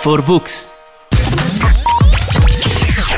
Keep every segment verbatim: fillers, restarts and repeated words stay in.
four books.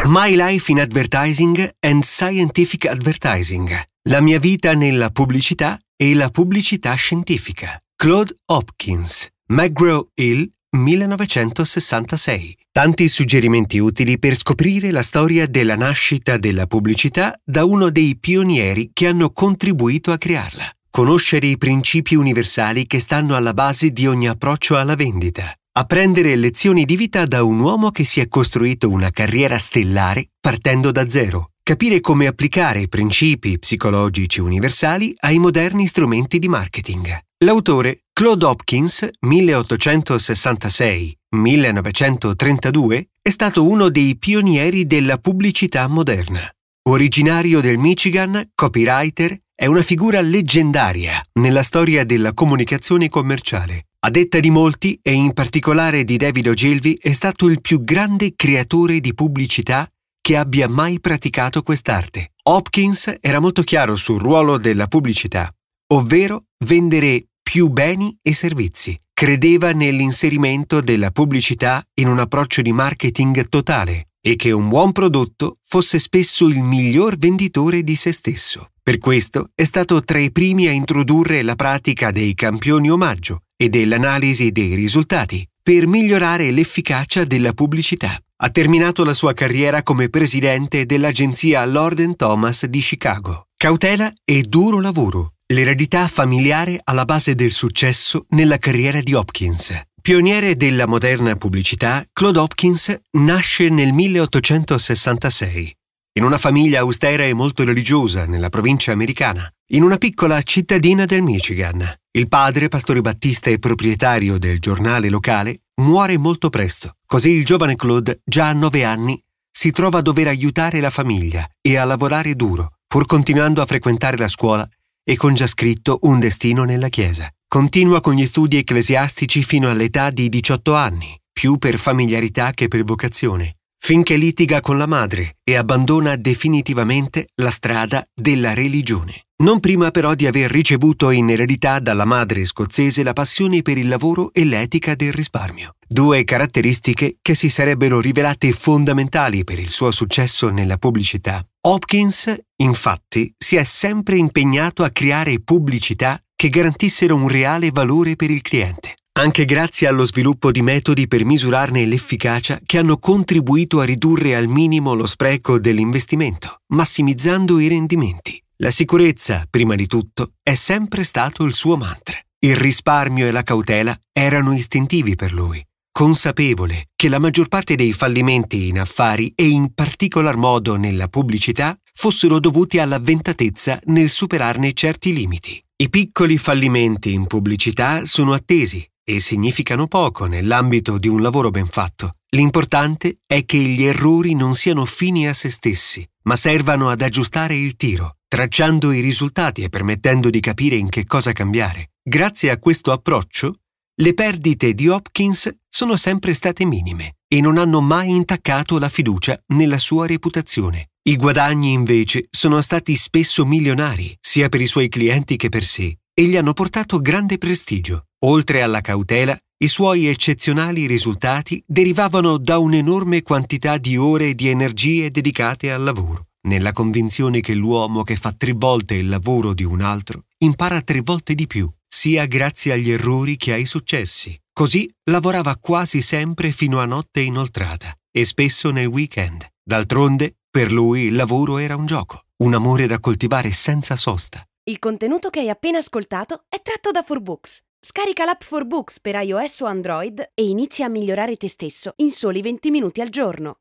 My Life in Advertising and Scientific Advertising. La mia vita nella pubblicità e la pubblicità scientifica. Claude Hopkins. McGraw-Hill, millenovecentosessantasei. Tanti suggerimenti utili per scoprire la storia della nascita della pubblicità da uno dei pionieri che hanno contribuito a crearla. Conoscere i principi universali che stanno alla base di ogni approccio alla vendita. Apprendere lezioni di vita da un uomo che si è costruito una carriera stellare partendo da zero. Capire come applicare i principi psicologici universali ai moderni strumenti di marketing. L'autore Claude Hopkins, milleottocentosessantasei millenovecentotrentadue, è stato uno dei pionieri della pubblicità moderna. Originario del Michigan, copywriter, è una figura leggendaria nella storia della comunicazione commerciale. A detta di molti, e in particolare di David Ogilvy, è stato il più grande creatore di pubblicità che abbia mai praticato quest'arte. Hopkins era molto chiaro sul ruolo della pubblicità, ovvero vendere più beni e servizi. Credeva nell'inserimento della pubblicità in un approccio di marketing totale e che un buon prodotto fosse spesso il miglior venditore di se stesso. Per questo è stato tra i primi a introdurre la pratica dei campioni omaggio e dell'analisi dei risultati per migliorare l'efficacia della pubblicità. Ha terminato la sua carriera come presidente dell'agenzia Lord and Thomas di Chicago. Cautela e duro lavoro, l'eredità familiare alla base del successo nella carriera di Hopkins. Pioniere della moderna pubblicità, Claude Hopkins nasce nel milleottocentosessantasei in una famiglia austera e molto religiosa nella provincia americana, in una piccola cittadina del Michigan. Il padre, pastore battista e proprietario del giornale locale, muore molto presto. Così il giovane Claude, già a nove anni, si trova a dover aiutare la famiglia e a lavorare duro, pur continuando a frequentare la scuola e con già scritto un destino nella chiesa. Continua con gli studi ecclesiastici fino all'età di diciotto anni, più per familiarità che per vocazione, finché litiga con la madre e abbandona definitivamente la strada della religione. Non prima però di aver ricevuto in eredità dalla madre scozzese la passione per il lavoro e l'etica del risparmio, due caratteristiche che si sarebbero rivelate fondamentali per il suo successo nella pubblicità. Hopkins, infatti, si è sempre impegnato a creare pubblicità che garantissero un reale valore per il cliente, anche grazie allo sviluppo di metodi per misurarne l'efficacia che hanno contribuito a ridurre al minimo lo spreco dell'investimento, massimizzando i rendimenti. La sicurezza, prima di tutto, è sempre stato il suo mantra. Il risparmio e la cautela erano istintivi per lui, consapevole che la maggior parte dei fallimenti in affari e in particolar modo nella pubblicità fossero dovuti all'avventatezza nel superarne certi limiti. I piccoli fallimenti in pubblicità sono attesi e significano poco nell'ambito di un lavoro ben fatto. L'importante è che gli errori non siano fini a se stessi, ma servano ad aggiustare il tiro, tracciando i risultati e permettendo di capire in che cosa cambiare. Grazie a questo approccio, le perdite di Hopkins sono sempre state minime e non hanno mai intaccato la fiducia nella sua reputazione. I guadagni, invece, sono stati spesso milionari, sia per i suoi clienti che per sé, e gli hanno portato grande prestigio. Oltre alla cautela, i suoi eccezionali risultati derivavano da un'enorme quantità di ore e di energie dedicate al lavoro, nella convinzione che l'uomo che fa tre volte il lavoro di un altro impara tre volte di più, sia grazie agli errori che ai successi. Così lavorava quasi sempre fino a notte inoltrata e spesso nel weekend. D'altronde, per lui il lavoro era un gioco, un amore da coltivare senza sosta. Il contenuto che hai appena ascoltato è tratto da four books. Scarica l'app four books per iOS o Android e inizia a migliorare te stesso in soli venti minuti al giorno.